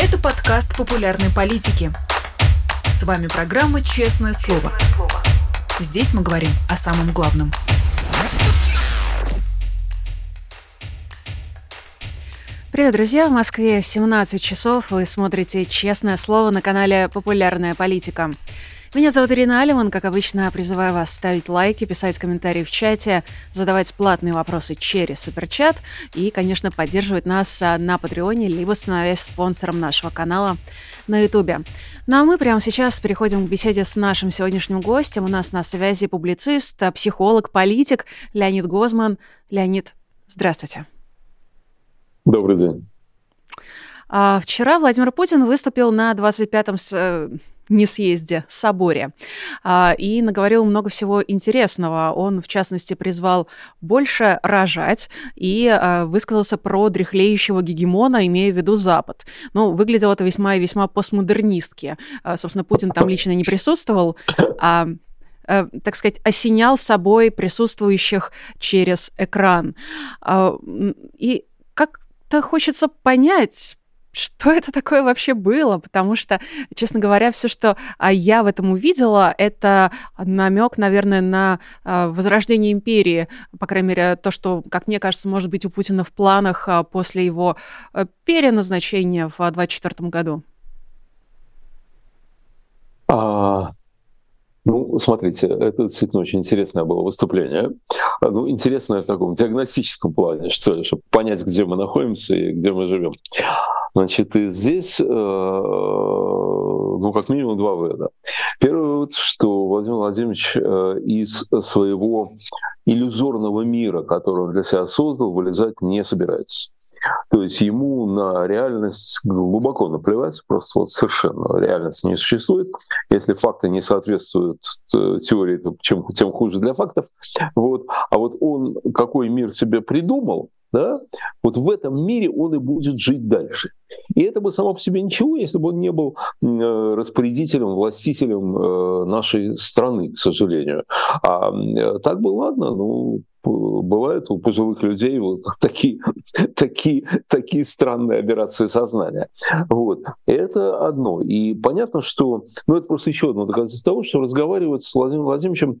Это подкаст популярной политики. С вами программа «Честное слово». Здесь мы говорим о самом главном. Привет, друзья! В Москве 17 часов. Вы смотрите «Честное слово» на канале «Популярная политика». Меня зовут Ирина Алиман. Как обычно, призываю вас ставить лайки, писать комментарии в чате, задавать платные вопросы через суперчат и, конечно, поддерживать нас на Патреоне, либо становясь спонсором нашего канала на Ютубе. Ну а мы прямо сейчас переходим к беседе с нашим сегодняшним гостем. У нас на связи публицист, психолог, политик Леонид Гозман. Леонид, здравствуйте. Добрый день. Вчера Владимир Путин выступил на 25-м... не съезде, соборе. И наговорил много всего интересного. Он, в частности, призвал больше рожать и высказался про дряхлеющего гегемона, имея в виду Запад. Ну, выглядело это весьма и весьма постмодернистски. Собственно, Путин там лично не присутствовал, а, так сказать, осенял собой присутствующих через экран. И как-то хочется понять, что это такое вообще было, потому что, честно говоря, все, что я в этом увидела, это намек, наверное, на возрождение империи, по крайней мере, то, что, как мне кажется, может быть у Путина в планах после его переназначения в 2024 году. Смотрите, это действительно очень интересное было выступление. Интересное в таком диагностическом плане, чтобы понять, где мы находимся и где мы живем. Значит, и здесь, как минимум, два вывода. Первый вывод, что Владимир Владимирович из своего иллюзорного мира, который он для себя создал, вылезать не собирается. То есть ему на реальность глубоко наплевать, просто совершенно реальность не существует. Если факты не соответствуют теории, то тем хуже для фактов. А он какой мир себе придумал, да? В этом мире он и будет жить дальше. И это бы само по себе ничего, если бы он не был распорядителем, властителем нашей страны, к сожалению. А так бы ладно, бывают у пожилых людей такие странные операции сознания. Это одно. И понятно, что... это просто еще одно доказательство того, что разговаривать с Владимиром Владимировичем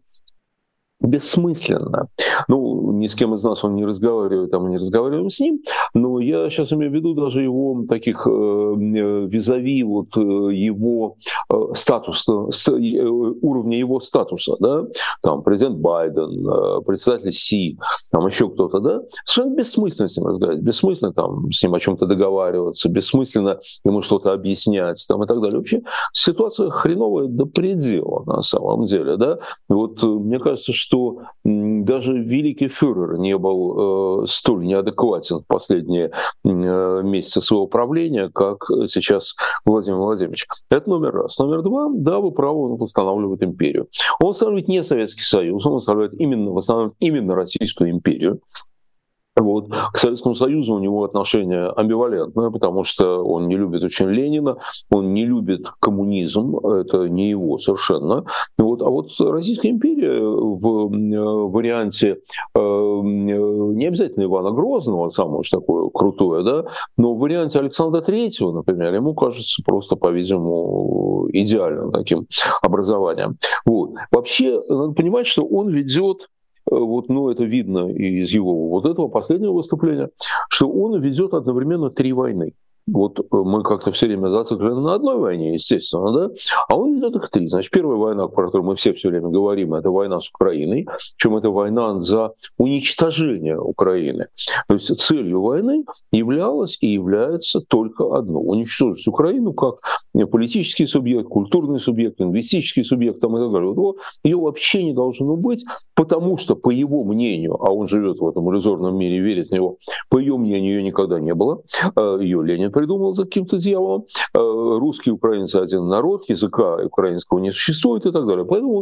бессмысленно. Ни с кем из нас он не разговаривает, а мы не разговариваем с ним, но я сейчас имею в виду даже его таких визави его статуса, уровня его статуса, да, там президент Байден, председатель Си, там еще кто-то, да, совершенно бессмысленно с ним разговаривать, бессмысленно там с ним о чем-то договариваться, бессмысленно ему что-то объяснять, там и так далее. Вообще ситуация хреновая до предела на самом деле, да. Мне кажется, что даже великий фюрер не был столь неадекватен в последние месяцы своего правления, как сейчас Владимир Владимирович. Это номер раз. Номер два, да, вы правы, он восстанавливает империю. Он восстанавливает не Советский Союз, он восстанавливает именно Российскую империю. К Советскому Союзу у него отношение амбивалентное, потому что он не любит очень Ленина, он не любит коммунизм, это не его совершенно. Российская империя в варианте не обязательно Ивана Грозного, самое уж такое крутое, да, но в варианте Александра Третьего, например, ему кажется просто, по-видимому, идеальным таким образованием. Вообще, надо понимать, что он ведет... это видно из его этого последнего выступления, что он ведет одновременно три войны. Мы как-то все время зациклены на одной войне, естественно, да? А он ведет их три. Значит, первая война, про которую мы все время говорим, это война с Украиной, причем это война за уничтожение Украины. То есть целью войны являлось и является только одно – уничтожить Украину как политический субъект, культурный субъект, лингвистический субъект, там и так далее. Ее вообще не должно быть, потому что, по его мнению, а он живет в этом иллюзорном мире, верит в него, по ее мнению, ее никогда не было, ее Ленин придумал за каким-то дьяволом, русские и украинцы один народ, языка украинского не существует и так далее. Поэтому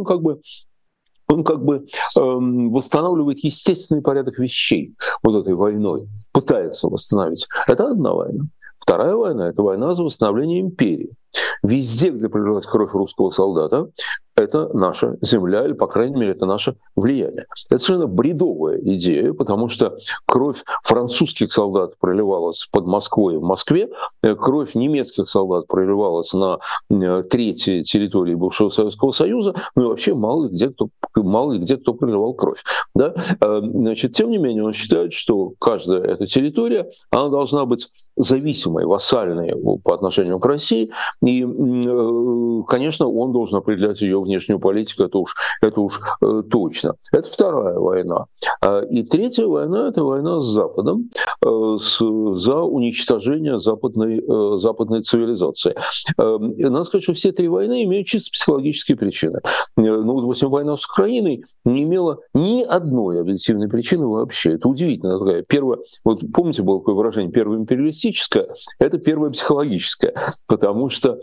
он восстанавливает естественный порядок вещей этой войной, пытается восстановить. Это одна война. Вторая война – это война за восстановление империи. Везде, где пролилась кровь русского солдата, это наша земля, или, по крайней мере, это наше влияние. Это совершенно бредовая идея, потому что кровь французских солдат проливалась под Москвой в Москве, кровь немецких солдат проливалась на третьей территории бывшего Советского Союза, ну и вообще мало ли где кто проливал кровь. Да? Значит, тем не менее, он считает, что каждая эта территория, она должна быть зависимой, вассальной по отношению к России, и, конечно, он должен определять ее внешнюю политику, это уж точно. Это вторая война. И третья война – это война с Западом, за уничтожение западной цивилизации. Надо сказать, что все три войны имеют чисто психологические причины. Ну, допустим, война с Украиной не имела ни одной объективной причины вообще. Это удивительно. Первое, вот помните, было такое выражение «первое империалистическое», это первое психологическое, потому что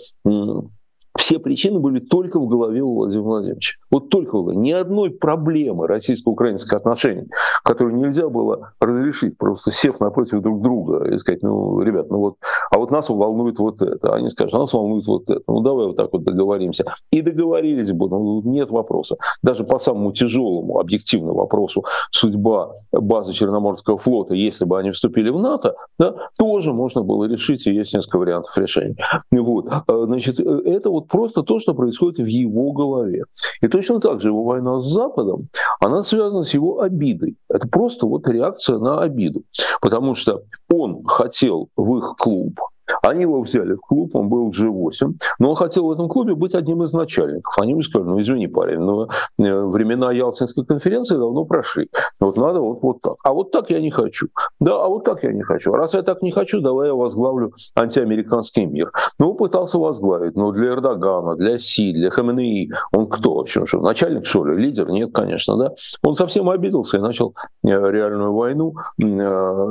все причины были только в голове у Владимира Владимировича. Вот только в голове. Ни одной проблемы российско-украинских отношений, которую нельзя было разрешить, просто сев напротив друг друга и сказать: ну, ребят, ну вот, а вот нас волнует вот это. Они скажут: а нас волнует вот это. Ну, давай вот так вот договоримся. И договорились бы, ну, нет вопроса. Даже по самому тяжелому, объективному вопросу судьба базы Черноморского флота, если бы они вступили в НАТО, да, тоже можно было решить, и есть несколько вариантов решения. Вот. Значит, это вот просто то, что происходит в его голове. И точно так же его война с Западом, она связана с его обидой. Это просто вот реакция на обиду. Потому что он хотел в их клуб, они его взяли в клуб, он был в G8, но он хотел в этом клубе быть одним из начальников. Они ему сказали: ну, извини, парень, но времена Ялтинской конференции давно прошли. Вот надо вот так. А вот так я не хочу. Да, а вот так я не хочу. Раз я так не хочу, давай я возглавлю антиамериканский мир. Ну, он пытался возглавить, но для Эрдогана, для Си, для Хеменеи он кто вообще? Что, начальник, что ли? Лидер? Нет, конечно, да. Он совсем обиделся и начал реальную войну,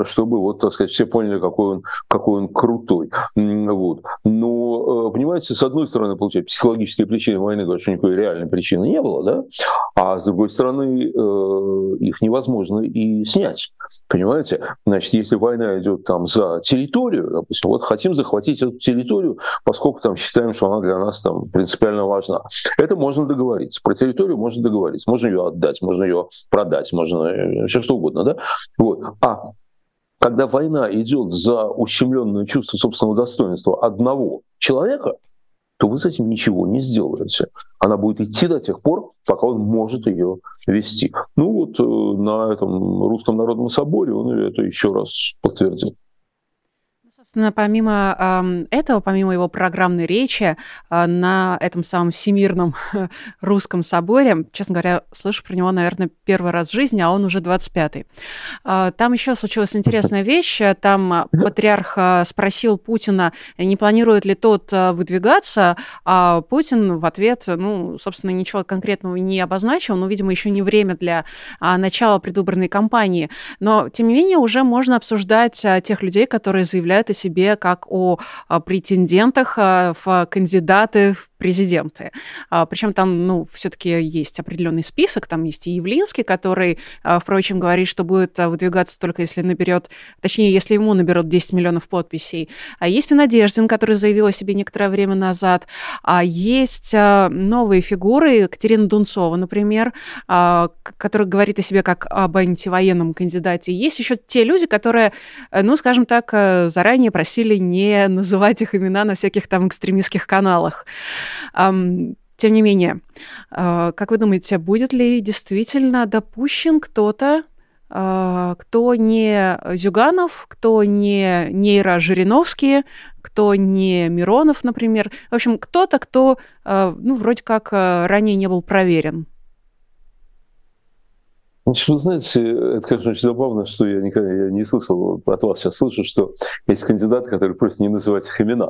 чтобы, вот, так сказать, все поняли, какой он крутой. Вот. Но, понимаете, с одной стороны, получается, психологические причины войны, говорят, что никакой реальной причины не было, да? А с другой стороны, их невозможно и снять. Понимаете? Значит, если война идет там за территорию, допустим, вот хотим захватить эту территорию, поскольку там считаем, что она для нас там принципиально важна. Это можно договориться. Про территорию можно договориться. Можно ее отдать, можно ее продать, можно все что угодно, да? Вот. А когда война идет за ущемленное чувство собственного достоинства одного человека, то вы с этим ничего не сделаете. Она будет идти до тех пор, пока он может ее вести. Ну вот на этом Русском народном соборе он это еще раз подтвердил. Собственно, помимо этого, помимо его программной речи на этом самом всемирном русском соборе, честно говоря, слышу про него, наверное, первый раз в жизни, а он уже 25-й. Там еще случилась интересная вещь. Там патриарх спросил Путина, не планирует ли тот выдвигаться, а Путин в ответ, ну, собственно, ничего конкретного не обозначил, но, видимо, еще не время для начала предвыборной кампании. Но, тем не менее, уже можно обсуждать тех людей, которые заявляют о себе как о претендентах в кандидаты в президенты. Причем там, ну, все-таки есть определенный список, там есть и Явлинский, который, впрочем, говорит, что будет выдвигаться только если наберет, точнее, если ему наберут 10 миллионов подписей. Есть и Надеждин, который заявил о себе некоторое время назад. Есть новые фигуры, Екатерина Дунцова, например, которая говорит о себе как об антивоенном кандидате. Есть еще те люди, которые, ну, скажем так, заранее просили не называть их имена на всяких там экстремистских каналах. Тем не менее, как вы думаете, будет ли действительно допущен кто-то, кто не Зюганов, кто не нейро Жириновский, кто не Миронов, например? В общем, кто-то, кто, ну, вроде как ранее не был проверен. Значит, вы знаете, это, конечно, очень забавно, что я никогда не слышал от вас, сейчас слышу, что есть кандидат, который просто не называет их имена.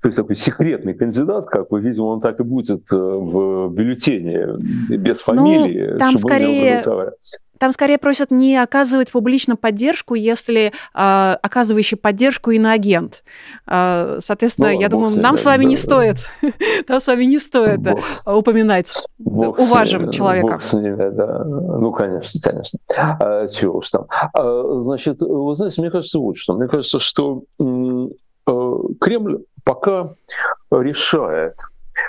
То есть такой секретный кандидат, как вы, видимо, он так и будет в бюллетене, без фамилии, ну, там чтобы скорее... не голосовали. Там скорее просят не оказывать публично поддержку, если оказывающий поддержку иноагент. Соответственно, ну, я думаю, нам с вами не стоит упоминать. Уважим человека. Бог с ними, да. Ну, конечно. Чего уж там. Значит, вы знаете, мне кажется, вот что. Мне кажется, что Кремль пока решает,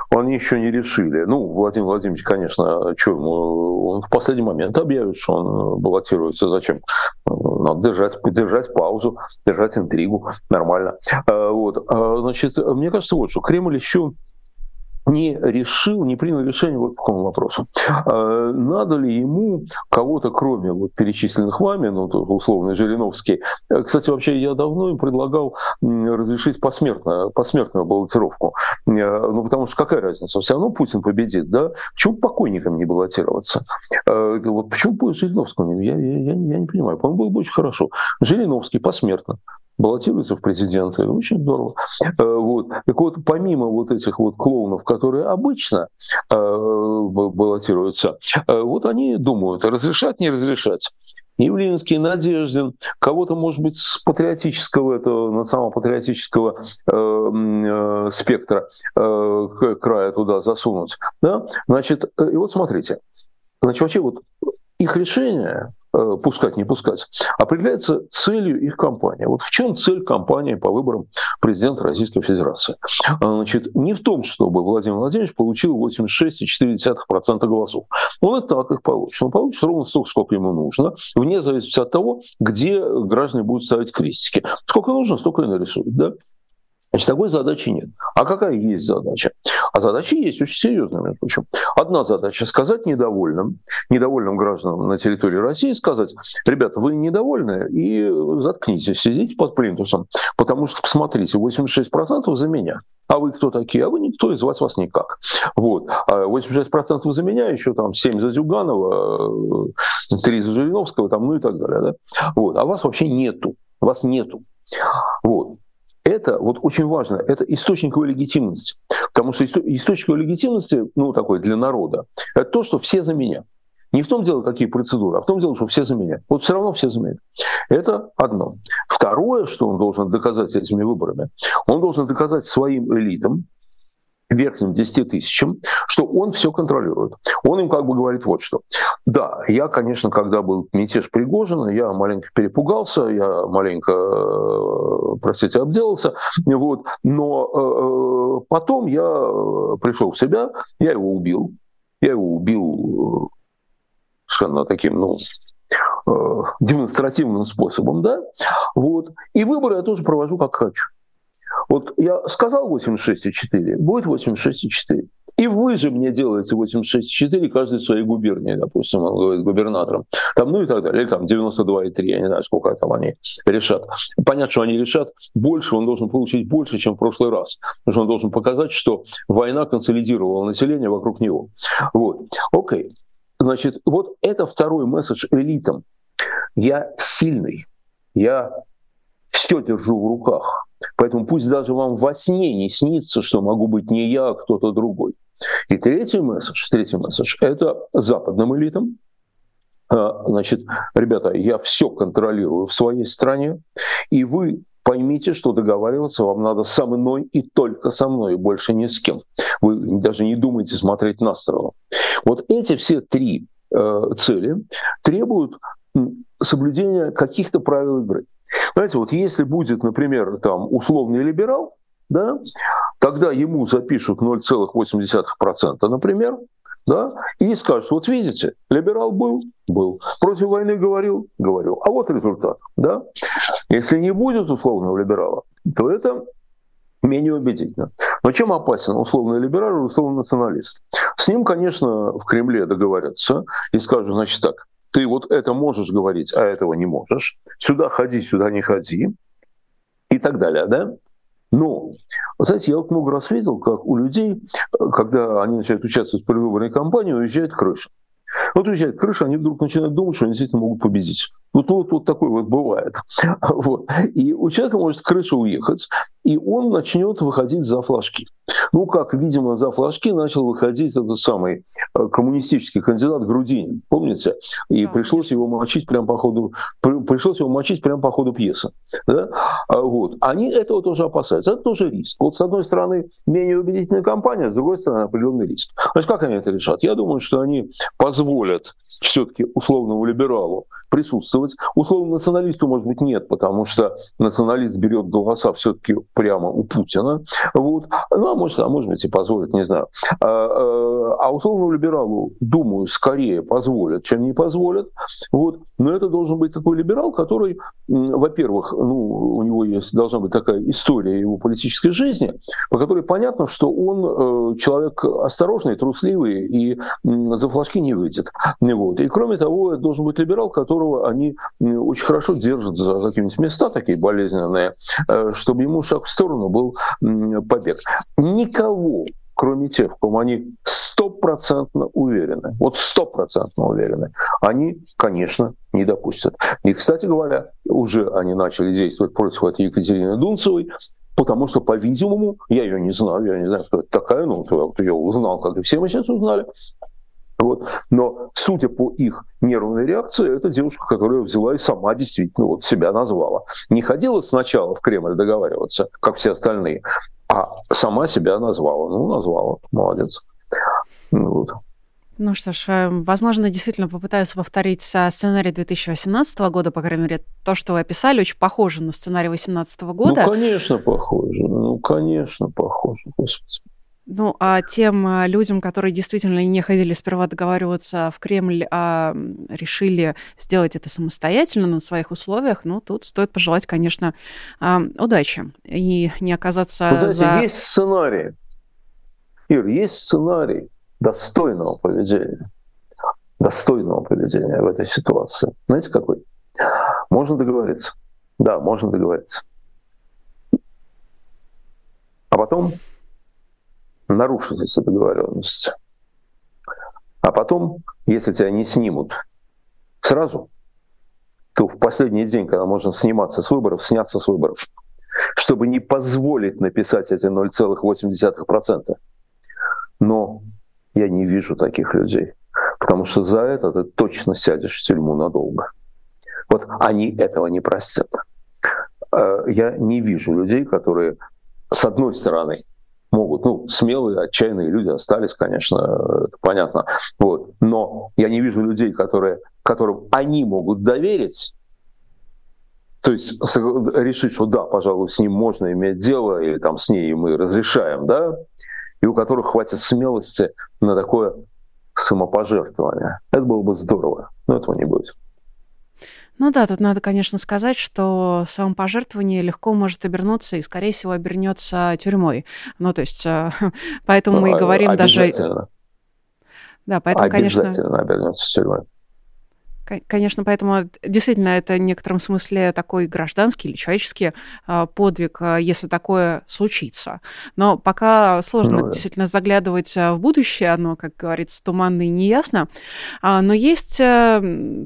они еще не решили. Ну, Владимир Владимирович, конечно, что ему, он в последний момент объявит, что он баллотируется. Зачем? Надо держать паузу, держать интригу, нормально. Вот. Значит, мне кажется, вот что Кремль еще не решил, не принял решение вот по какому вопросу. Надо ли ему кого-то, кроме вот перечисленных вами, ну, условно, Жириновский. Кстати, вообще, я давно им предлагал разрешить посмертную баллотировку. Ну, потому что какая разница? Все равно Путин победит, да? Почему покойникам не баллотироваться? Вот почему по Жириновскому? Я не понимаю. По-моему, было бы очень хорошо. Жириновский посмертно баллотируется в президенты, очень здорово. Вот. Так вот, помимо вот этих вот клоунов, которые обычно баллотируются, вот они думают, разрешать, не разрешать. Явлинский, Надеждин, кого-то, может быть, с патриотического, этого национально-патриотического спектра края туда засунуть. Да? Значит, и вот смотрите, значит, вообще вот их решение пускать, не пускать, определяется целью их кампании. Вот в чем цель кампании по выборам президента Российской Федерации? Значит, не в том, чтобы Владимир Владимирович получил 86,4% голосов. Он и так их получит. Он получит ровно столько, сколько ему нужно, вне зависимости от того, где граждане будут ставить крестики. Сколько нужно, столько и нарисуют, да? Значит, такой задачи нет. А какая есть задача? А задача есть очень серьезная, между прочим. Одна задача — сказать недовольным гражданам на территории России, сказать: ребята, вы недовольны, и заткнитесь, сидите под плинтусом, потому что, посмотрите, 86% за меня. А вы кто такие? А вы никто, и звать вас никак. Вот. 86% за меня, еще там 7 за Зюганова, 3 за Жириновского, там, ну и так далее. Да? Вот. А вас вообще нету. Вас нету. Вот. Это вот очень важно, это источник его легитимности. Потому что источник его легитимности, ну, такой для народа, это то, что все за меня. Не в том дело, какие процедуры, а в том дело, что все за меня. Вот все равно все за меня. Это одно. Второе, что он должен доказать этими выборами, он должен доказать своим элитам, верхним 10 тысячам, что он все контролирует. Он им как бы говорит вот что. Да, я, конечно, когда был мятеж Пригожина, я маленько перепугался, я маленько, простите, обделался, вот, но потом я пришел в себя, я его убил совершенно таким, ну, демонстративным способом, да, вот, и выборы я тоже провожу как хочу. Вот я сказал 86,4, будет 86,4. И вы же мне делаете 86,4 каждой своей губернии, допустим, он говорит губернатором, там, ну и так далее, или там 92,3, я не знаю, сколько там они решат. Понятно, что они решат больше, он должен получить больше, чем в прошлый раз, потому что он должен показать, что война консолидировала население вокруг него. Вот, окей. Значит, вот это второй месседж элитам. Я сильный, я все держу в руках. Поэтому пусть даже вам во сне не снится, что могу быть не я, а кто-то другой. И третий месседж – это западным элитам. Значит, ребята, я все контролирую в своей стране, и вы поймите, что договариваться вам надо со мной и только со мной, и больше ни с кем. Вы даже не думайте смотреть на сторону. Вот эти все три цели требуют соблюдения каких-то правил игры. Знаете, вот если будет, например, там условный либерал, да, тогда ему запишут 0,8%, например, да, и скажут: вот видите, либерал был, против войны говорил, а вот результат, да. Если не будет условного либерала, то это менее убедительно. Но чем опасен условный либерал или условный националист? С ним, конечно, в Кремле договорятся и скажут: значит так, ты вот это можешь говорить, а этого не можешь. Сюда ходи, сюда не ходи. И так далее, да? Но, знаете, я вот много раз видел, как у людей, когда они начинают участвовать в предвыборной кампании, уезжает крыша. Вот уезжает крыша, они вдруг начинают думать, что они действительно могут победить. Вот такое вот бывает. Вот. И у человека может крыша уехать, и он начнет выходить за флажки. Ну, как, видимо, за флажки начал выходить этот самый коммунистический кандидат Грудинин, помните? И да. Пришлось его мочить прямо по ходу пьесы. Да? Вот. Они этого тоже опасаются. Это тоже риск. Вот с одной стороны менее убедительная кампания, с другой стороны определенный риск. Значит, как они это решат? Я думаю, что они позволят все-таки условному либералу присутствовать. Условно националисту, может быть, нет, потому что националист берет голоса все-таки прямо у Путина. Вот. Ну, а может быть, и позволит, не знаю. А условному либералу, думаю, скорее позволят, чем не позволят. Вот. Но это должен быть такой либерал, который, во-первых, у него должна быть такая история его политической жизни, по которой понятно, что он человек осторожный, трусливый и за флажки не выйдет. Вот. И кроме того, это должен быть либерал, которого они очень хорошо держат за какие-нибудь места такие болезненные, чтобы ему шаг в сторону был побег. Никого, кроме тех, в ком они стопроцентно уверены, они, конечно, не допустят. И, кстати говоря, уже они начали действовать против этой Екатерины Дунцевой, потому что, по-видимому, я не знаю, кто это такая, кто ее узнал, как и все мы сейчас узнали. Вот. Но, судя по их нервной реакции, это девушка, которая взяла и сама действительно себя назвала. Не ходила сначала в Кремль договариваться, как все остальные, а сама себя назвала. Назвала. Молодец. Вот. Ну что ж, возможно, действительно попытаются повторить сценарий 2018 года, по крайней мере, то, что вы описали, очень похоже на сценарий 2018 года. Конечно, похоже. Господи. А тем людям, которые действительно не ходили сперва договариваться в Кремль, а решили сделать это самостоятельно на своих условиях, тут стоит пожелать, конечно, удачи и не оказаться... Есть сценарий, Ир, достойного поведения. Достойного поведения в этой ситуации. Знаете, какой? Можно договориться. Да, можно договориться. А потом... нарушить эти договоренности. А потом, если тебя не снимут сразу, то в последний день, когда можно сняться с выборов, чтобы не позволить написать эти 0,8%. Но я не вижу таких людей, потому что за это ты точно сядешь в тюрьму надолго. Они этого не простят. Я не вижу людей, которые, с одной стороны, могут. Смелые, отчаянные люди остались, конечно, это понятно. Но я не вижу людей, которым они могут доверить, то есть решить, что да, пожалуй, с ним можно иметь дело, или там с ней мы разрешаем, да, и у которых хватит смелости на такое самопожертвование. Это было бы здорово, но этого не будет. Тут надо, конечно, сказать, что самопожертвование легко может обернуться и, скорее всего, обернется тюрьмой. Поэтому мы и говорим даже... Да, поэтому, конечно... Обязательно обернется тюрьмой. Конечно, поэтому действительно это в некотором смысле такой гражданский или человеческий подвиг, если такое случится. Но пока сложно действительно заглядывать в будущее, оно, как говорится, туманно и неясно. Но есть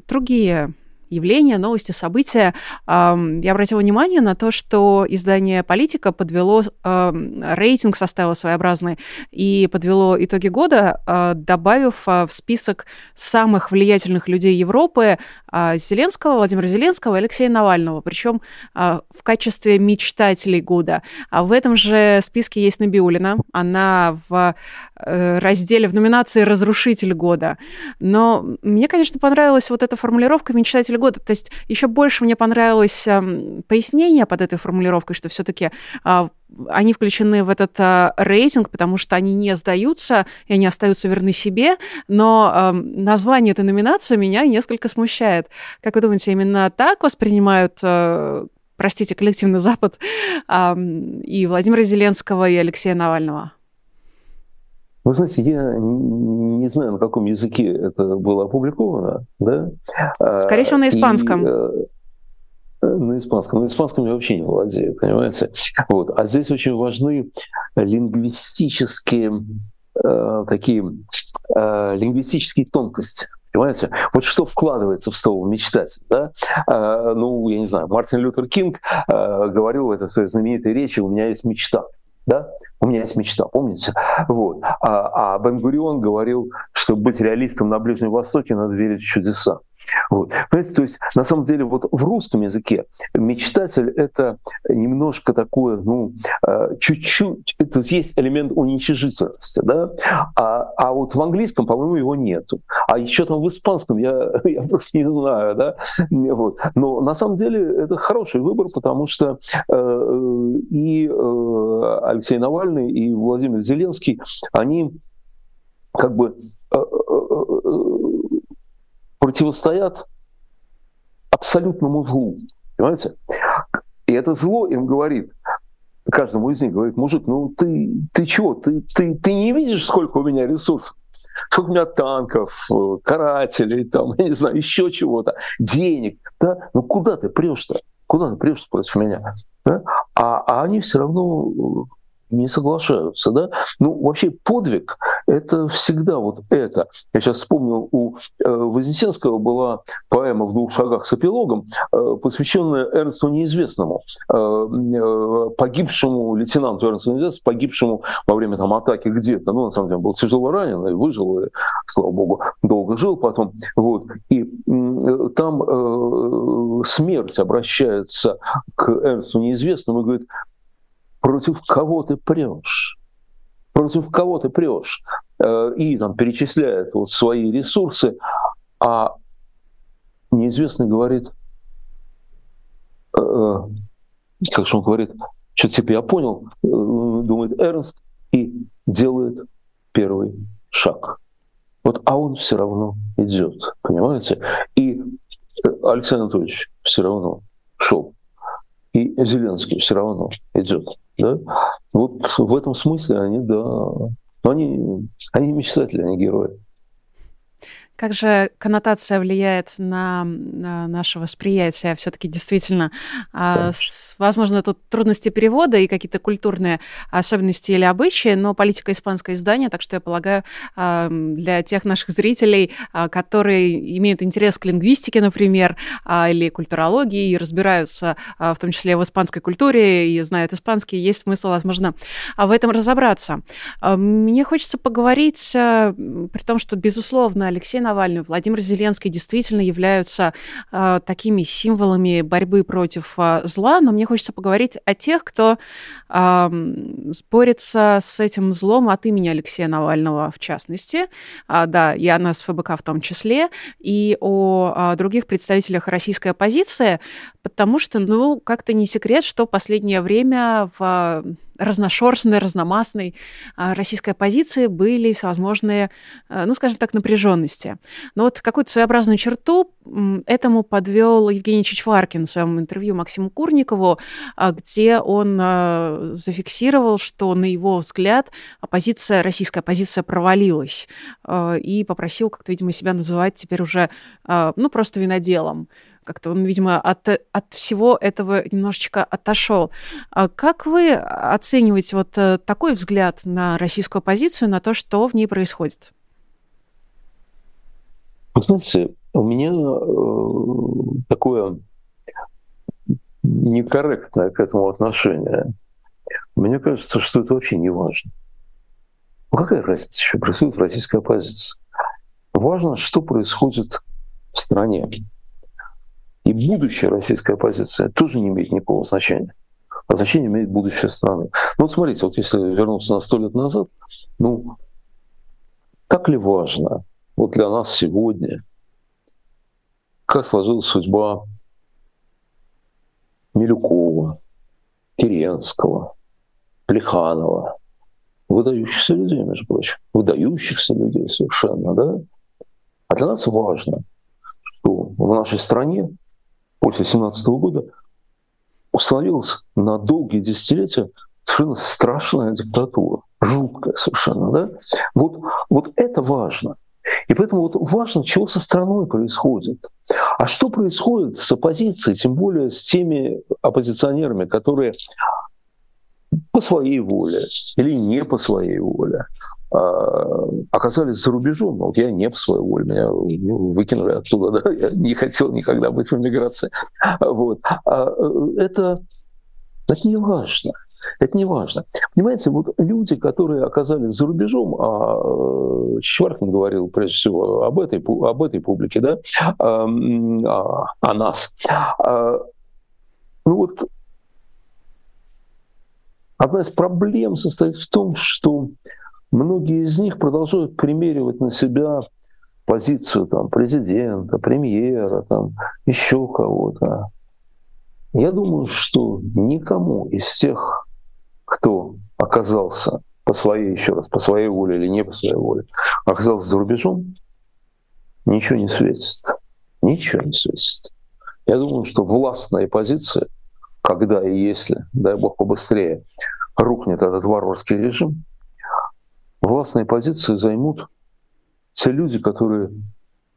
другие... явления, новости, события. Я обратила внимание на то, что издание «Политика» подвело рейтинг, составило своеобразный, и подвело итоги года, добавив в список самых влиятельных людей Европы Владимира Зеленского и Алексея Навального, причем в качестве мечтателей года. А в этом же списке есть Набиуллина. Она в разделе, в номинации «Разрушитель года». Но мне, конечно, понравилась эта формулировка «Мечтатель года». То есть еще больше мне понравилось пояснение под этой формулировкой, что все-таки они включены в этот рейтинг, потому что они не сдаются, и они остаются верны себе, но название этой номинации меня несколько смущает. Как вы думаете, именно так воспринимают, коллективный Запад и Владимира Зеленского, и Алексея Навального? Вы знаете, я не знаю, на каком языке это было опубликовано, да? Скорее всего, на испанском. На испанском я вообще не владею, понимаете? А здесь очень важны лингвистические лингвистические тонкости, понимаете? Что вкладывается в слово «мечтатель», да? Я не знаю, Мартин Лютер Кинг говорил в этой своей знаменитой речи «У меня есть мечта». Да? У меня есть мечта, помните? А Бен-Гурион говорил, что быть реалистом на Ближнем Востоке надо верить в чудеса. Вот. Понимаете, то есть, на самом деле, вот в русском языке мечтатель — это немножко такое, ну, чуть-чуть, то есть есть элемент уничижительности, да, а вот в английском, по-моему, его нету. А еще там в испанском, я просто не знаю, да, вот. Но на самом деле это хороший выбор, потому что и Алексей Навальный, и Владимир Зеленский, они как бы противостоят абсолютному злу, понимаете? И это зло им говорит, каждому из них говорит: мужик, ну ты чего? Ты не видишь, сколько у меня ресурсов? Сколько у меня танков, карателей, там, я не знаю, еще чего-то, денег, да? Ну куда ты прешь-то? Куда ты прешь против меня? Да? А они все равно не соглашаются, да? Ну, вообще подвиг — это всегда вот это. Я сейчас вспомнил, у Вознесенского была поэма «В двух шагах» с эпилогом, посвященная Эрнсту Неизвестному, погибшему лейтенанту Эрнсту Неизвестному, погибшему во время там атаки где-то. Ну, на самом деле, он был тяжело ранен и выжил, и, слава богу, долго жил потом. Вот. И там смерть обращается к Эрнсту Неизвестному и говорит: против кого ты прешь? Против кого ты прешь? И там перечисляет вот свои ресурсы, а Неизвестный говорит, как же он говорит, что-то типа я понял, думает Эрнст, и делает первый шаг. Вот, а он все равно идет, понимаете? И Алексей Анатольевич все равно шел. И Зеленский все равно идет. Да? Вот в этом смысле они, да, они мечтатели, они герои. Как же коннотация влияет на наше восприятие? Все-таки действительно, возможно, тут трудности перевода и какие-то культурные особенности или обычаи, но политика испанское издание, так что я полагаю, для тех наших зрителей, которые имеют интерес к лингвистике, например, или культурологии, и разбираются в том числе в испанской культуре и знают испанский, есть смысл, возможно, в этом разобраться. Мне хочется поговорить, при том, что, безусловно, Алексей Навальный, Владимир Зеленский действительно являются такими символами борьбы против зла, но мне хочется поговорить о тех, кто борется с этим злом от имени Алексея Навального, в частности, да, и о нас ФБК в том числе, и о других представителях российской оппозиции, потому что, ну, как-то не секрет, что последнее время в разношерстной, разномастной российской оппозиции были всевозможные, ну, скажем так, напряженности. Но вот какую-то своеобразную черту этому подвел Евгений Чичваркин в своем интервью Максиму Курникову, где он зафиксировал, что, на его взгляд, оппозиция, российская оппозиция провалилась, и попросил как-то, видимо, себя называть теперь уже, ну, просто виноделом. Как-то он, видимо, от всего этого немножечко отошел. Как вы оцениваете вот такой взгляд на российскую оппозицию, на то, что в ней происходит? Вы знаете, у меня такое некорректное к этому отношение. Мне кажется, что это вообще не важно. Ну, какая разница, что происходит в российской оппозиции? Важно, что происходит в стране. И будущее российской оппозиции тоже не имеет никакого значения. А значение имеет будущее страны. Ну вот смотрите, вот если вернуться на 100 лет назад, ну, так ли важно вот для нас сегодня, как сложилась судьба Милюкова, Керенского, Плеханова, выдающихся людей, между прочим, выдающихся людей совершенно, да? А для нас важно, что в нашей стране после 1917 года установилась на долгие десятилетия совершенно страшная диктатура, жуткая совершенно, да? Вот это важно. И поэтому вот важно, чего со страной происходит. А что происходит с оппозицией, тем более с теми оппозиционерами, которые по своей воле или не по своей воле оказались за рубежом. Вот я не по своей воле, меня выкинули оттуда, да? Я не хотел никогда быть в эмиграции. Вот. Это не важно. Это не важно. Понимаете, вот люди, которые оказались за рубежом, а Чичваркин говорил прежде всего об этой публике, да, о нас. Ну вот, одна из проблем состоит в том, что многие из них продолжают примеривать на себя позицию там, президента, премьера, там, еще кого-то. Я думаю, что никому из тех, кто оказался по своей, еще раз, по своей воле или не по своей воле, оказался за рубежом, ничего не светит. Ничего не светит. Я думаю, что властная позиция, когда и если, дай бог побыстрее, рухнет этот варварский режим, властные позиции займут те люди, которые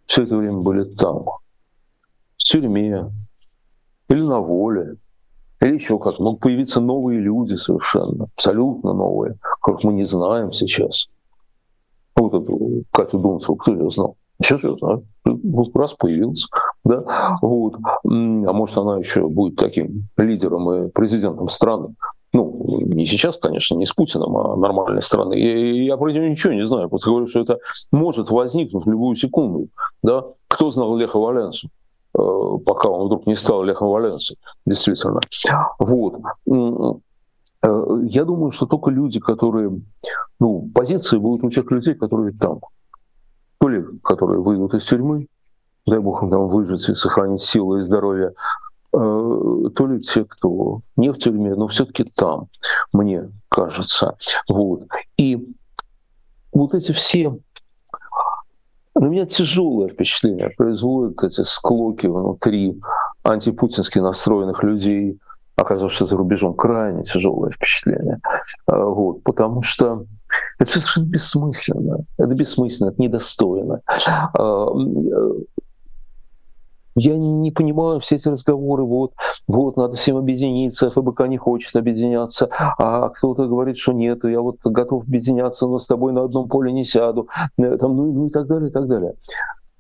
все это время были там, в тюрьме, или на воле, или еще как-то. Могут появиться новые люди совершенно, абсолютно новые, которых мы не знаем сейчас. Вот эту Катю Дунцову, кто ее знал? Сейчас я знаю, раз появился. Да? Вот. А может, она еще будет таким лидером и президентом страны. Ну, не сейчас, конечно, не с Путиным, а нормальной страны. Я про нее ничего не знаю, просто говорю, что это может возникнуть в любую секунду. Да? Кто знал Леха Валенсу, пока он вдруг не стал Лехом Валенсой, действительно. Вот. Я думаю, что только люди, которые... Ну, позиции будут у тех людей, которые там. То ли которые выйдут из тюрьмы, дай бог им там выжить и сохранить силы и здоровье, то ли те, кто не в тюрьме, но все-таки там, мне кажется. Вот. И вот эти все... На меня тяжелое впечатление производят эти склоки внутри антипутински настроенных людей, оказавшихся за рубежом. Крайне тяжелое впечатление. Вот. Потому что это совершенно бессмысленно. Это бессмысленно, это недостойно. Я не понимаю все эти разговоры, вот, надо всем объединиться, ФБК не хочет объединяться, а кто-то говорит, что нет, я вот готов объединяться, но с тобой на одном поле не сяду, там, ну и так далее, и так далее.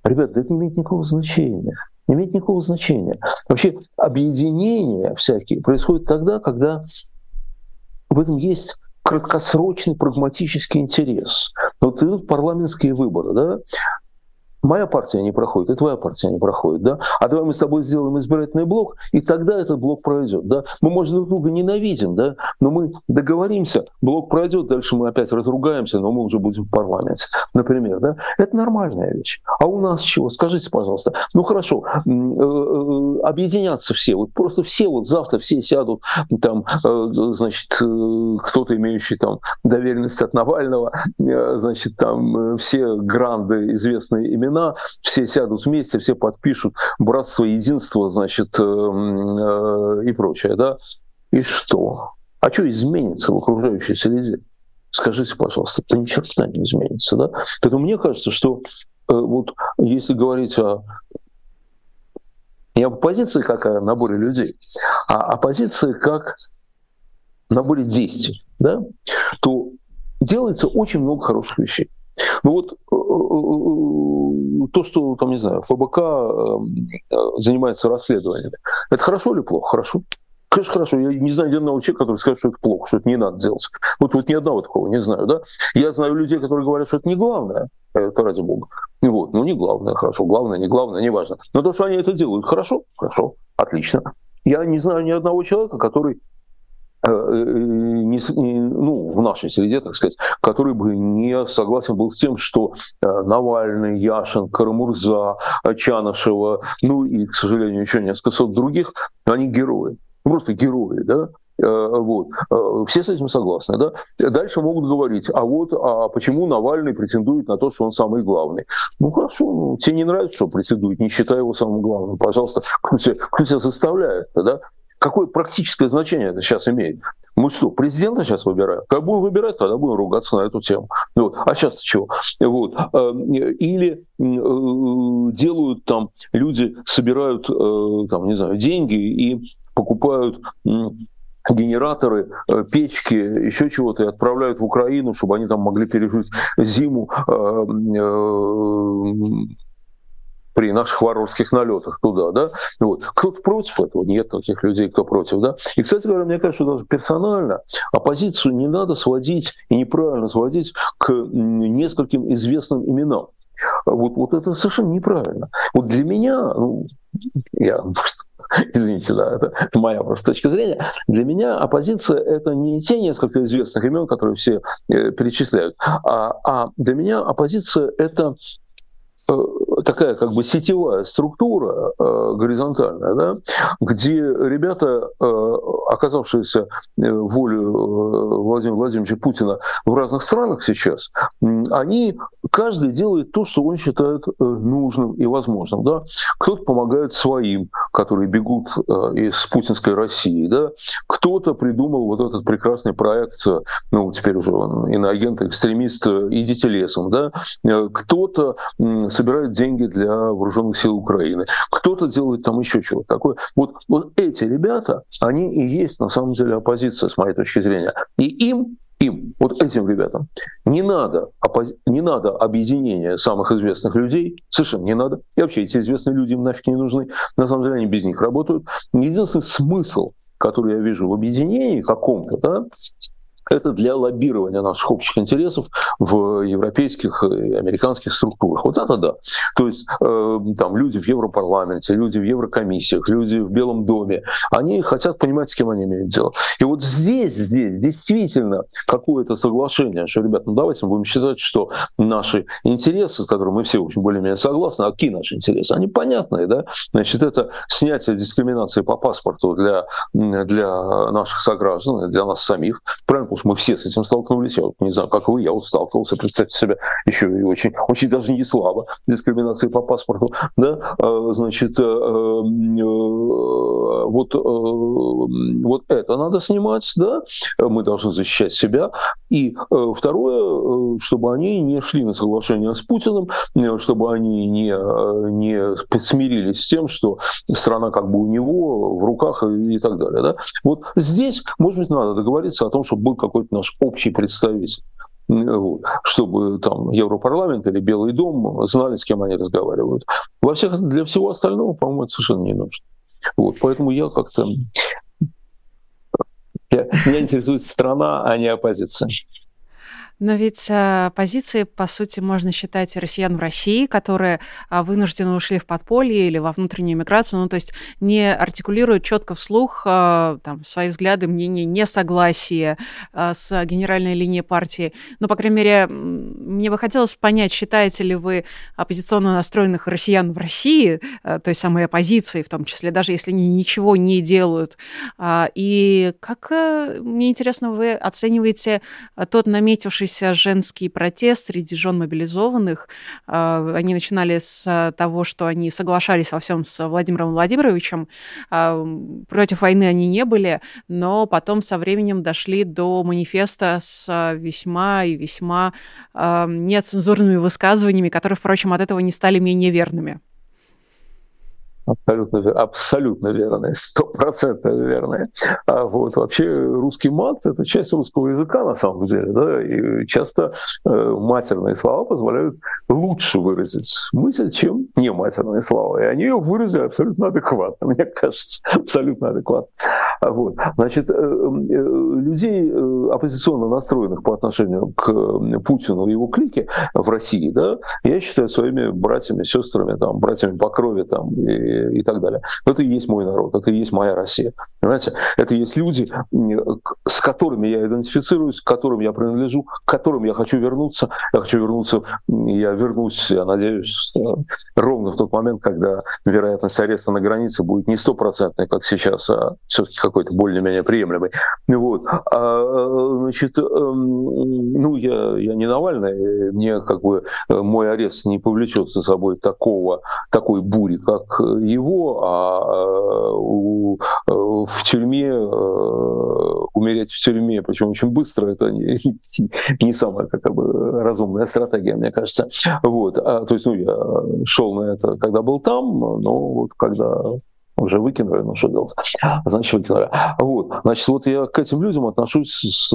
Ребята, это не имеет никакого значения. Не имеет никакого значения. Вообще объединения всякие происходят тогда, когда в этом есть краткосрочный прагматический интерес. Вот идут парламентские выборы, да? Моя партия не проходит, и твоя партия не проходит, да? А давай мы с тобой сделаем избирательный блок, и тогда этот блок пройдет, да? Мы, может, друг друга ненавидим, да? Но мы договоримся, блок пройдет, дальше мы опять разругаемся, но мы уже будем в парламенте, например, да? Это нормальная вещь. А у нас чего? Скажите, пожалуйста. Ну, хорошо, объединятся все, вот просто все вот завтра все сядут, там, значит, кто-то, имеющий там доверенность от Навального, значит, там все гранды, известные имена, все сядут вместе, все подпишут братство, единство, значит, и прочее, да? И что? А что изменится в окружающей среде? Скажите, пожалуйста, это ни черта не изменится, да? Поэтому мне кажется, что вот если говорить не об оппозиции как о наборе людей, а о оппозиции как наборе действий, да? То делается очень много хороших вещей. Ну вот то, что там, не знаю, ФБК занимается расследованиями, это хорошо или плохо? Хорошо. Конечно, хорошо. Я не знаю ни одного человека, который скажет, что это плохо, что это не надо делать. Вот ни одного такого не знаю, да? Я знаю людей, которые говорят, что это не главное, это ради бога. Вот. Ну не главное, хорошо, главное, не главное, неважно. Но то, что они это делают, хорошо, хорошо, отлично. Я не знаю ни одного человека, который... ну, в нашей среде, так сказать, который бы не согласен был с тем, что Навальный, Яшин, Карамурза, Чанышева, ну и, к сожалению, еще несколько сот других, они герои, просто герои, да? Вот. Все с этим согласны, да? Дальше могут говорить, а почему Навальный претендует на то, что он самый главный? Ну хорошо, ну, тебе не нравится, что претендует, не считай его самым главным, пожалуйста, кто тебя заставляет, да? Какое практическое значение это сейчас имеет? Мы что, президента сейчас выбираем? Как будем выбирать, тогда будем ругаться на эту тему. Вот. А сейчас-то чего? Вот. Или делают там, люди собирают там, не знаю, деньги и покупают генераторы, печки, еще чего-то, и отправляют в Украину, чтобы они там могли пережить зиму, при наших варварских налетах туда, да, вот. Кто-то против этого? Нет таких людей, кто против, да. И, кстати говоря, мне кажется, что даже персонально оппозицию не надо сводить, и неправильно сводить к нескольким известным именам. Вот это совершенно неправильно. Вот для меня, извините, да, это моя просто точка зрения. Для меня оппозиция — это не те несколько известных имен, которые все перечисляют, а для меня оппозиция — это такая как бы сетевая структура, горизонтальная, да, где ребята, оказавшиеся волею Владимира Владимировича Путина в разных странах сейчас, они, каждый делает то, что он считает нужным и возможным, да. Кто-то помогает своим, которые бегут из путинской России, да. Кто-то придумал вот этот прекрасный проект, ну, теперь уже он иноагент, экстремист, идите лесом, да. Кто-то собирают деньги для вооруженных сил Украины. Кто-то делает там еще чего-то такое. Вот эти ребята, они и есть на самом деле оппозиция, с моей точки зрения. И им, вот этим ребятам, не надо объединения самых известных людей, совершенно не надо. И вообще эти известные люди им нафиг не нужны. На самом деле они без них работают. Единственный смысл, который я вижу в объединении каком-то, да, это для лоббирования наших общих интересов в европейских и американских структурах. Вот это да. То есть там люди в Европарламенте, люди в Еврокомиссиях, люди в Белом доме, они хотят понимать, с кем они имеют дело. И вот здесь действительно какое-то соглашение, что, ребят, ну давайте мы будем считать, что наши интересы, с которыми мы все, в общем, более-менее согласны, а какие наши интересы? Они понятные, да? Значит, это снятие дискриминации по паспорту для наших сограждан, для нас самих. Правильно? Уж мы все с этим столкнулись, я вот не знаю, как вы, я вот сталкивался, представьте себе, еще и очень, очень даже не слабо, дискриминации по паспорту, да, значит, вот это надо снимать, да, мы должны защищать себя, и второе, чтобы они не шли на соглашение с Путиным, чтобы они не смирились с тем, что страна как бы у него в руках и так далее, да, вот здесь, может быть, надо договориться о том, чтобы был какой-то наш общий представитель, чтобы там Европарламент или Белый дом знали, с кем они разговаривают. Для всего остального, по-моему, это совершенно не нужно. Вот, поэтому я как-то... Меня интересует страна, а не оппозиция. Но ведь оппозицией, по сути, можно считать россиян в России, которые вынуждены ушли в подполье или во внутреннюю миграцию, ну, то есть не артикулируют четко вслух там, свои взгляды, мнения, несогласия с генеральной линией партии. Ну, по крайней мере, мне бы хотелось понять, считаете ли вы оппозиционно настроенных россиян в России, той самой оппозиции в том числе, даже если они ничего не делают. И как, мне интересно, вы оцениваете тот наметившийся женский протест среди жен мобилизованных. Они начинали с того, что они соглашались во всем с Владимиром Владимировичем. Против войны они не были, но потом со временем дошли до манифеста с весьма и весьма нецензурными высказываниями, которые, впрочем, от этого не стали менее верными. Абсолютно верные, 100% верные. А вот вообще русский мат — это часть русского языка на самом деле, да, и часто матерные слова позволяют лучше выразить мысль, чем не матерные слова, и они ее выразили абсолютно адекватно, мне кажется, абсолютно адекватно. Вот. Значит, людей оппозиционно настроенных по отношению к Путину и его клике в России, да, я считаю своими братьями, сестрами, там, братьями по крови, там, и так далее. Это и есть мой народ, это и есть моя Россия. Понимаете? Это и есть люди, с которыми я идентифицируюсь, к которым я принадлежу, к которым я хочу вернуться. Я вернусь, я надеюсь, ровно в тот момент, когда вероятность ареста на границе будет не 100%, как сейчас, а все-таки какой-то более-менее приемлемый. Вот. Я не Навальный, мне как бы мой арест не повлечет за собой такой бури, как его, а в тюрьме, умереть в тюрьме, причем очень быстро, это не самая как бы разумная стратегия, мне кажется. Вот. Я шел на это, когда был там, но вот когда Уже выкинули, ну что делать? Значит, выкинули. Вот. Значит, вот я к этим людям отношусь с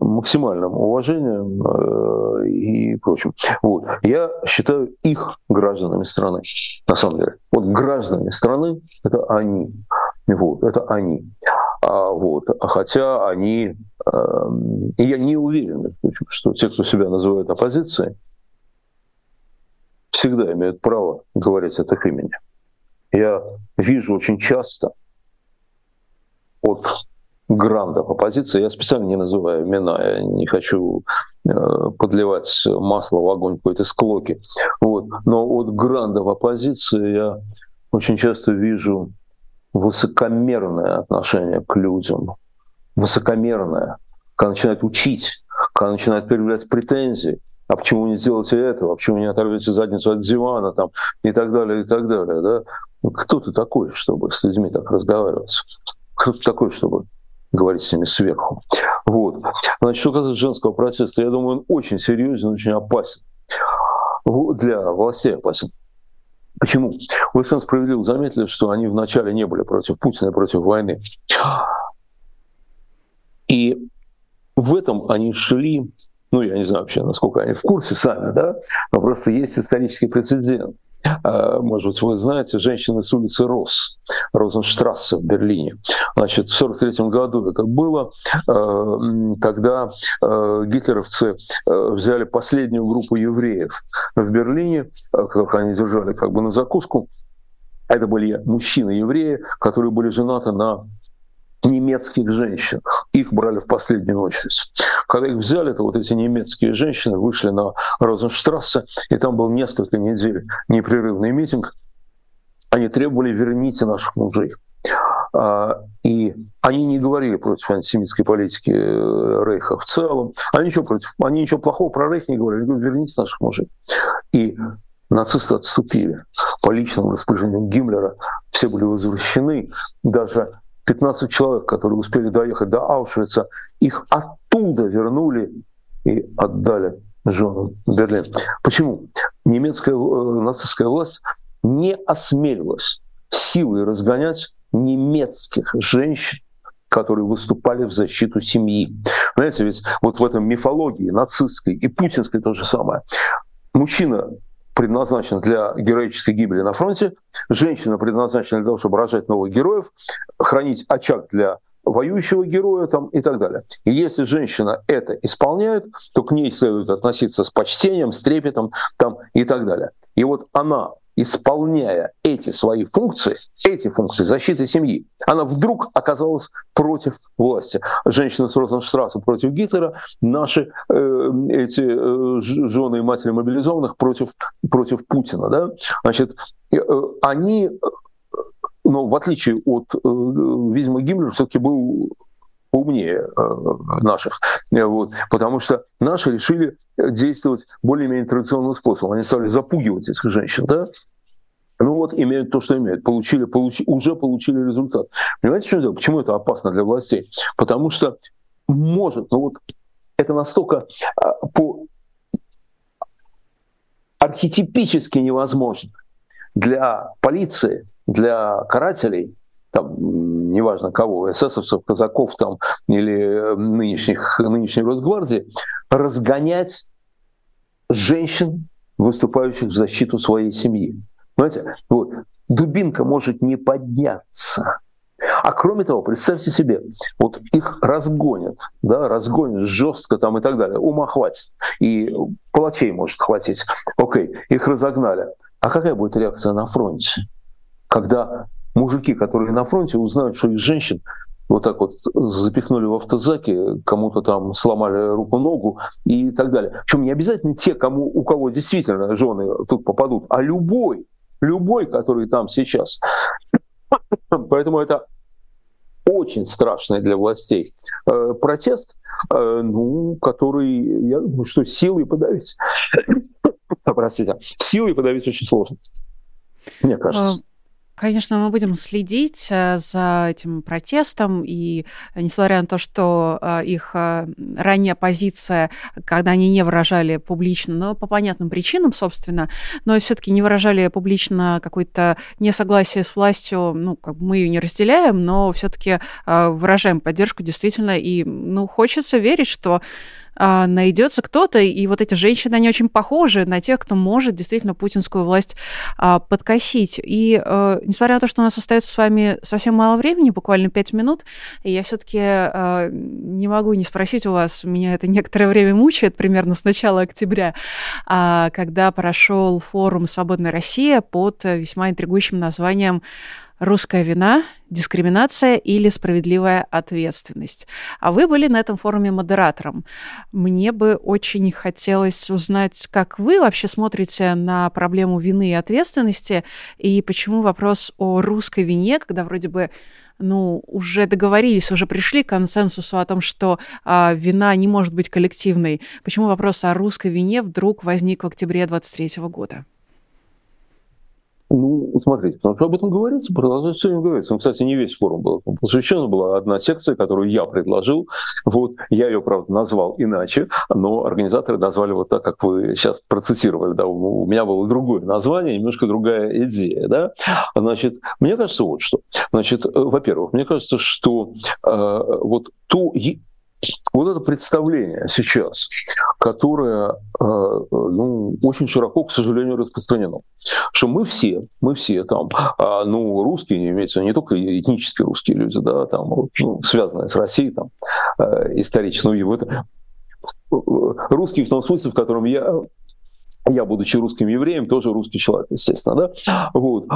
максимальным уважением и прочим. Вот. Я считаю их гражданами страны, на самом деле. Вот граждане страны — это они. Вот. Это они. Вот. Хотя они... И я не уверен, что те, кто себя называют оппозицией, всегда имеют право говорить от их имени. Я вижу очень часто от грандов оппозиции, я специально не называю имена, я не хочу подливать масло в огонь какой-то склоки, вот. Но от грандов оппозиции я очень часто вижу высокомерное отношение к людям, высокомерное, когда начинают учить, когда начинают предъявлять претензии, а почему не сделаете этого, а почему не оторвете задницу от дивана, там, и так далее, да? Кто ты такой, чтобы с людьми так разговаривать? Кто ты такой, чтобы говорить с ними сверху? Вот. Значит, что касается женского протеста, я думаю, он очень серьезен, очень опасен. Для властей опасен. Почему? Вы совершенно справедливо заметили, что они вначале не были против Путина, против войны. И в этом они шли, ну, я не знаю вообще, насколько они в курсе сами, да, но просто есть исторический прецедент. Может быть, вы знаете, женщины с улицы Розенштрассе в Берлине. Значит, в 1943 году это было, когда гитлеровцы взяли последнюю группу евреев в Берлине, которых они держали как бы на закуску. Это были мужчины-евреи, которые были женаты на немецких женщин. Их брали в последнюю очередь. Когда их взяли, то вот эти немецкие женщины вышли на Розенштрассе, и там был несколько недель непрерывный митинг. Они требовали: верните наших мужей. И они не говорили против антисемитской политики Рейха в целом. Они ничего плохого про Рейх не говорили. Они говорили: верните наших мужей. И нацисты отступили. По личному распоряжению Гиммлера все были возвращены, даже 15 человек, которые успели доехать до Аушвица, их оттуда вернули и отдали женам Берлин. Почему? Немецкая нацистская власть не осмелилась силой разгонять немецких женщин, которые выступали в защиту семьи. Понимаете, ведь вот в этом мифологии нацистской и путинской то же самое. Мужчина предназначена для героической гибели на фронте, женщина предназначена для того, чтобы рожать новых героев, хранить очаг для воюющего героя там, и так далее. И если женщина это исполняет, то к ней следует относиться с почтением, с трепетом там, и так далее. И вот она, исполняя эти свои функции, защиты семьи, она вдруг оказалась против власти. Женщины с Розенштрассе против Гитлера, наши жены и матери мобилизованных против Путина. Да? Значит, они, но в отличие от, видимо, Гиммлера, все-таки был умнее наших, вот, потому что наши решили действовать более-менее традиционным способом. Они стали запугивать этих женщин, да? Ну вот, имеют то, что имеют. Уже получили результат. Понимаете, в чем дело? Почему это опасно для властей? Потому что может, ну вот, это настолько по архетипически невозможно для полиции, для карателей, там, неважно кого, эсэсовцев, казаков там, или нынешней Росгвардии, разгонять женщин, выступающих в защиту своей семьи. Понимаете? Вот. Дубинка может не подняться. А кроме того, представьте себе, вот их разгонят, да, жестко там и так далее, ума хватит, и палачей может хватить. Окей, их разогнали. А какая будет реакция на фронте, когда мужики, которые на фронте, узнают, что их женщин вот так вот запихнули в автозаки, кому-то там сломали руку-ногу и так далее. Причем не обязательно те, у кого действительно жены тут попадут, а любой, который там сейчас. Поэтому это очень страшный для властей протест, который, я думаю, что силой подавить. Простите, силой подавить очень сложно, мне кажется. Конечно, мы будем следить за этим протестом, и несмотря на то, что их ранняя позиция, когда они не выражали публично, но по понятным причинам, собственно, но все-таки не выражали публично какое-то несогласие с властью, ну, как бы мы ее не разделяем, но все-таки выражаем поддержку действительно, и, ну, хочется верить, что найдется кто-то, и вот эти женщины, они очень похожи на тех, кто может действительно путинскую власть подкосить. И несмотря на то, что у нас остается с вами совсем мало времени, буквально 5 минут, я все-таки не могу не спросить у вас, меня это некоторое время мучает, примерно с начала октября, когда прошел форум «Свободная Россия» под весьма интригующим названием «Русская вина, дискриминация или справедливая ответственность». А вы были на этом форуме модератором. Мне бы очень хотелось узнать, как вы вообще смотрите на проблему вины и ответственности, и почему вопрос о русской вине, когда вроде бы уже договорились, уже пришли к консенсусу о том, что вина не может быть коллективной, почему вопрос о русской вине вдруг возник в октябре 2023 года? Смотрите, потому что об этом говорится, продолжает все время говориться. Кстати, не весь форум был посвящен, была одна секция, которую я предложил. Вот, я ее, правда, назвал иначе, но организаторы назвали вот так, как вы сейчас процитировали. Да? У меня было другое название, немножко другая идея. Да? Значит, мне кажется, вот что. Значит, во-первых, мне кажется, что вот это представление сейчас, которое очень широко, к сожалению, распространено, что мы все там, русские, имеется в виду не только этнические русские люди, да, там, связанные с Россией там, исторически, русские в том смысле, в котором я, будучи русским евреем, тоже русский человек, естественно, да, вот,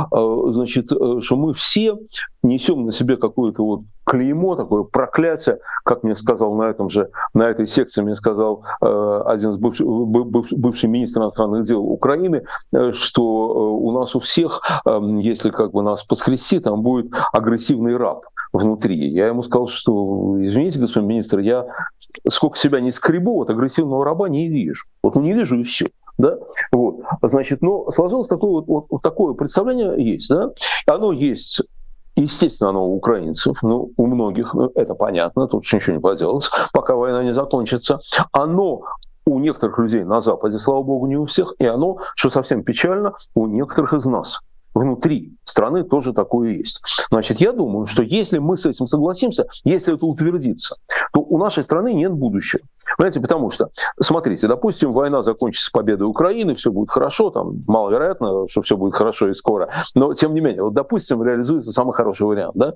значит, что мы все несем на себе какое-то клеймо, такое проклятие, как мне сказал на этой секции, мне сказал один из бывший министр иностранных дел Украины, что у нас у всех, если как бы нас поскрести, там будет агрессивный раб внутри. Я ему сказал, что, извините, господин министр, я сколько себя не скребу, агрессивного раба не вижу. Не вижу и все. Да? Вот. Значит, но сложилось такое представление есть. Да? Оно есть, естественно, оно у украинцев, у многих, это понятно, тут ничего не поделалось, пока война не закончится. Оно у некоторых людей на Западе, слава богу, не у всех, и оно, что совсем печально, у некоторых из нас. Внутри страны тоже такое есть. Значит, я думаю, что если мы с этим согласимся, если это утвердится, то у нашей страны нет будущего. Понимаете, потому что, смотрите, допустим, война закончится победой Украины, все будет хорошо, там маловероятно, что все будет хорошо и скоро, но тем не менее, допустим, реализуется самый хороший вариант, да?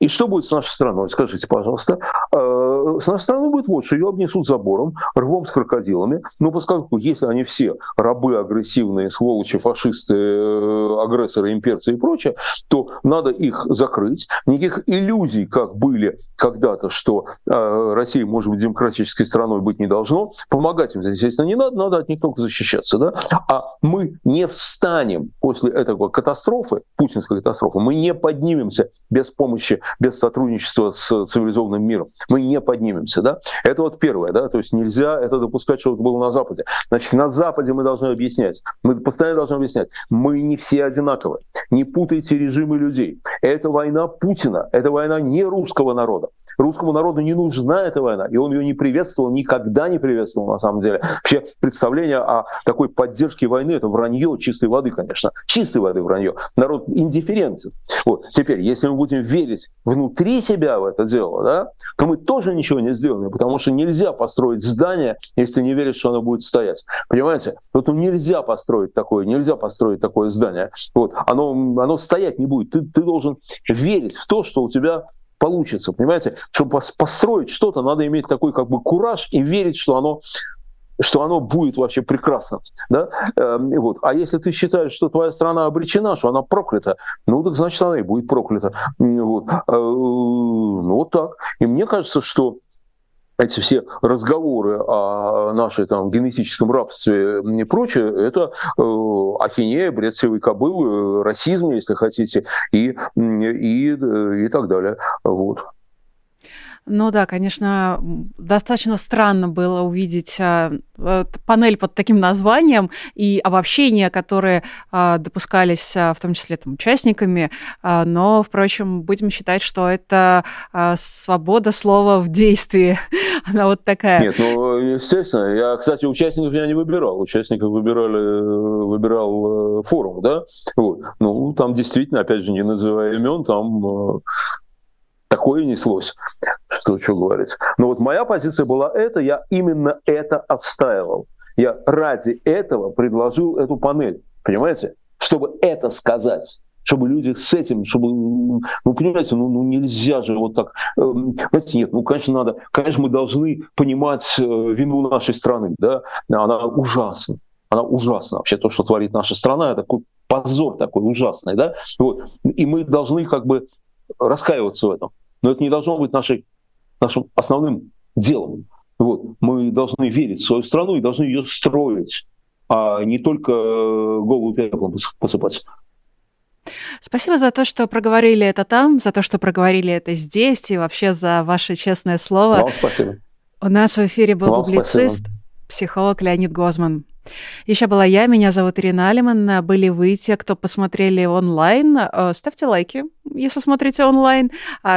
И что будет с нашей страной? Скажите, пожалуйста. С нашей страной будет вот, что ее обнесут забором, рвом с крокодилами. Но поскольку, если они все рабы, агрессивные, сволочи, фашисты, агрессоры, имперцы и прочее, то надо их закрыть. Никаких иллюзий, как были когда-то, что Россия может быть демократической страной, быть не должно. Помогать им, естественно, не надо, надо от них только защищаться. Да? А мы не встанем после этого катастрофы, путинской катастрофы, мы не поднимемся без помощи, без сотрудничества с цивилизованным миром. Мы не поднимемся, да? Это первое, да? То есть нельзя это допускать, что это было на Западе. Значит, на Западе мы должны объяснять, мы постоянно должны объяснять, мы не все одинаковы, не путайте режимы людей. Это война Путина, это война не русского народа. Русскому народу не нужна эта война, и он ее не приветствовал, никогда не приветствовал, на самом деле. Вообще представление о такой поддержке войны — это вранье чистой воды, конечно. Чистой воды вранье. Народ индифферентен. Теперь, если мы будем верить внутри себя в это дело, да, то мы тоже ничего не сделаем, потому что нельзя построить здание, если не веришь, что оно будет стоять. Понимаете? Нельзя построить такое, здание. Оно стоять не будет. Ты должен верить в то, что у тебя получится, понимаете? Чтобы построить что-то, надо иметь такой как бы кураж и верить, что оно будет вообще прекрасно. Да? А если ты считаешь, что твоя страна обречена, что она проклята, так значит, она и будет проклята. Так. И мне кажется, что эти все разговоры о нашей генетическом рабстве и прочее, это ахинея, бред сивой кобылы, расизм, если хотите, и так далее. Ну да, конечно, достаточно странно было увидеть панель под таким названием и обобщения, которые допускались, в том числе там, участниками. Но, впрочем, будем считать, что это свобода слова в действии. Она вот такая. Нет, ну, естественно. Я, кстати, участников я не выбирал. Участников выбирал форум, да? Вот. Ну, там действительно, опять же, не называя имен, там... Такое неслось, что говорить. Но вот моя позиция была эта, я именно это отстаивал. Я ради этого предложил эту панель, понимаете? Чтобы это сказать, чтобы люди с этим, чтобы, ну, понимаете, ну нельзя же вот так. Понимаете, нет, ну, конечно, надо, конечно, мы должны понимать вину нашей страны, да? Она ужасна вообще, то, что творит наша страна, это такой позор такой ужасный, да? Вот. И мы должны как бы раскаиваться в этом. Но это не должно быть нашим основным делом. Вот. Мы должны верить в свою страну и должны ее строить, а не только голову пеплом посыпать. Спасибо за то, что проговорили это там, за то, что проговорили это здесь и вообще за ваше честное слово. Вам спасибо. У нас в эфире был публицист, психолог Леонид Гозман. Еще была я, меня зовут Ирина Алиман. Были вы, те, кто посмотрели онлайн. Ставьте лайки, если смотрите онлайн.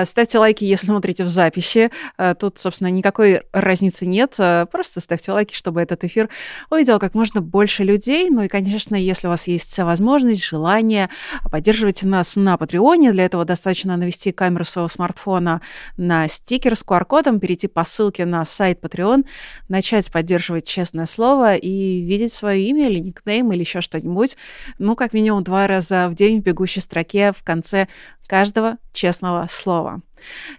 Ставьте лайки, если смотрите в записи. Тут, собственно, никакой разницы нет. Просто ставьте лайки, чтобы этот эфир увидел как можно больше людей. Ну и, конечно, если у вас есть возможность, желание, поддерживайте нас на Патреоне. Для этого достаточно навести камеру своего смартфона на стикер с QR-кодом, перейти по ссылке на сайт Patreon, начать поддерживать «Честное слово» и видеть свое имя или никнейм, или еще что-нибудь, ну, как минимум 2 раза в день в бегущей строке в конце каждого честного слова.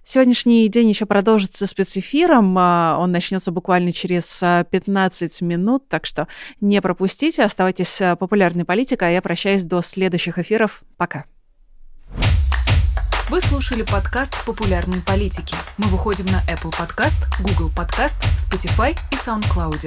Сегодняшний день еще продолжится спецэфиром, он начнется буквально через 15 минут, так что не пропустите, оставайтесь популярной политикой, а я прощаюсь до следующих эфиров. Пока. Вы слушали подкаст «Популярные политики». Мы выходим на Apple Podcast, Google Podcast, Spotify и SoundCloud.